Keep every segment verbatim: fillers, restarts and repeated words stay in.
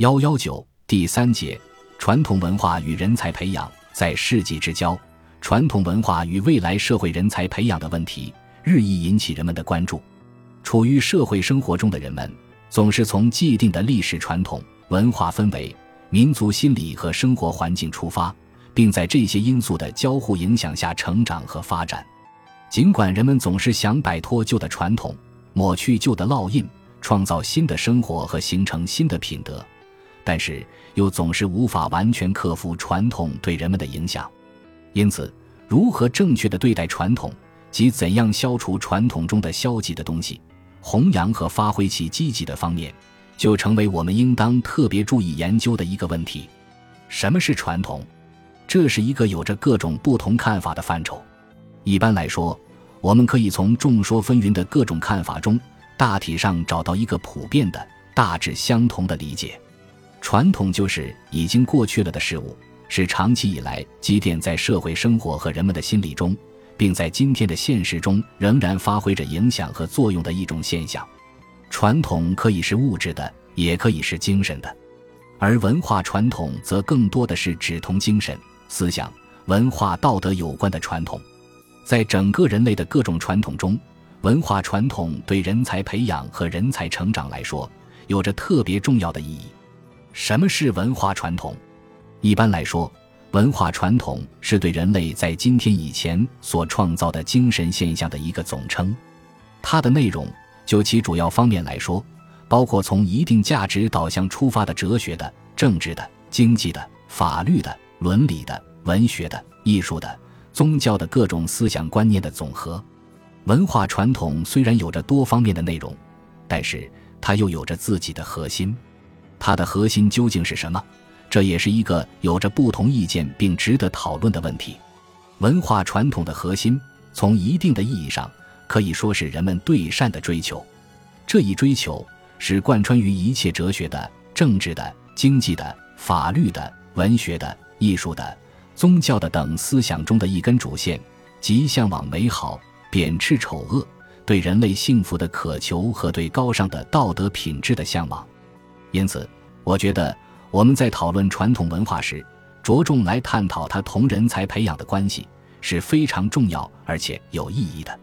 一百一十九第三节，传统文化与人才培养在世纪之交，传统文化与未来社会人才培养的问题日益引起人们的关注。处于社会生活中的人们总是从既定的历史传统、文化氛围、民族心理和生活环境出发，并在这些因素的交互影响下成长和发展。尽管人们总是想摆脱旧的传统，抹去旧的烙印，创造新的生活和形成新的品德，但是又总是无法完全克服传统对人们的影响。因此，如何正确地对待传统，即怎样消除传统中的消极的东西，弘扬和发挥其积极的方面，就成为我们应当特别注意研究的一个问题。什么是传统？这是一个有着各种不同看法的范畴。一般来说，我们可以从众说纷纭的各种看法中，大体上找到一个普遍的、大致相同的理解。传统就是已经过去了的事物，是长期以来积淀在社会生活和人们的心理中，并在今天的现实中仍然发挥着影响和作用的一种现象。传统可以是物质的，也可以是精神的，而文化传统则更多的是指同精神、思想、文化、道德有关的传统。在整个人类的各种传统中，文化传统对人才培养和人才成长来说有着特别重要的意义。什么是文化传统？一般来说，文化传统是对人类在今天以前所创造的精神现象的一个总称。它的内容，就其主要方面来说，包括从一定价值导向出发的哲学的、政治的、经济的、法律的、伦理的、文学的、艺术的、宗教的各种思想观念的总和。文化传统虽然有着多方面的内容，但是它又有着自己的核心。它的核心究竟是什么？这也是一个有着不同意见并值得讨论的问题。文化传统的核心，从一定的意义上可以说是人们对善的追求。这一追求是贯穿于一切哲学的、政治的、经济的、法律的、文学的、艺术的、宗教的等思想中的一根主线，即向往美好、贬斥丑恶、对人类幸福的渴求和对高尚的道德品质的向往。因此，我觉得我们在讨论传统文化时，着重来探讨它同人才培养的关系，是非常重要而且有意义的。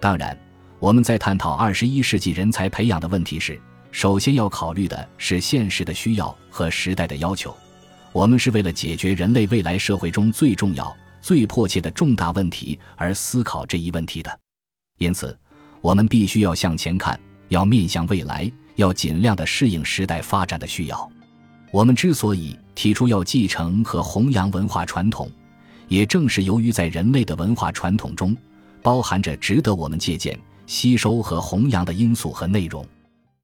当然，我们在探讨二十一世纪人才培养的问题时，首先要考虑的是现实的需要和时代的要求。我们是为了解决人类未来社会中最重要、最迫切的重大问题而思考这一问题的。因此，我们必须要向前看，要面向未来，要尽量地适应时代发展的需要。我们之所以提出要继承和弘扬文化传统，也正是由于在人类的文化传统中包含着值得我们借鉴、吸收和弘扬的因素和内容。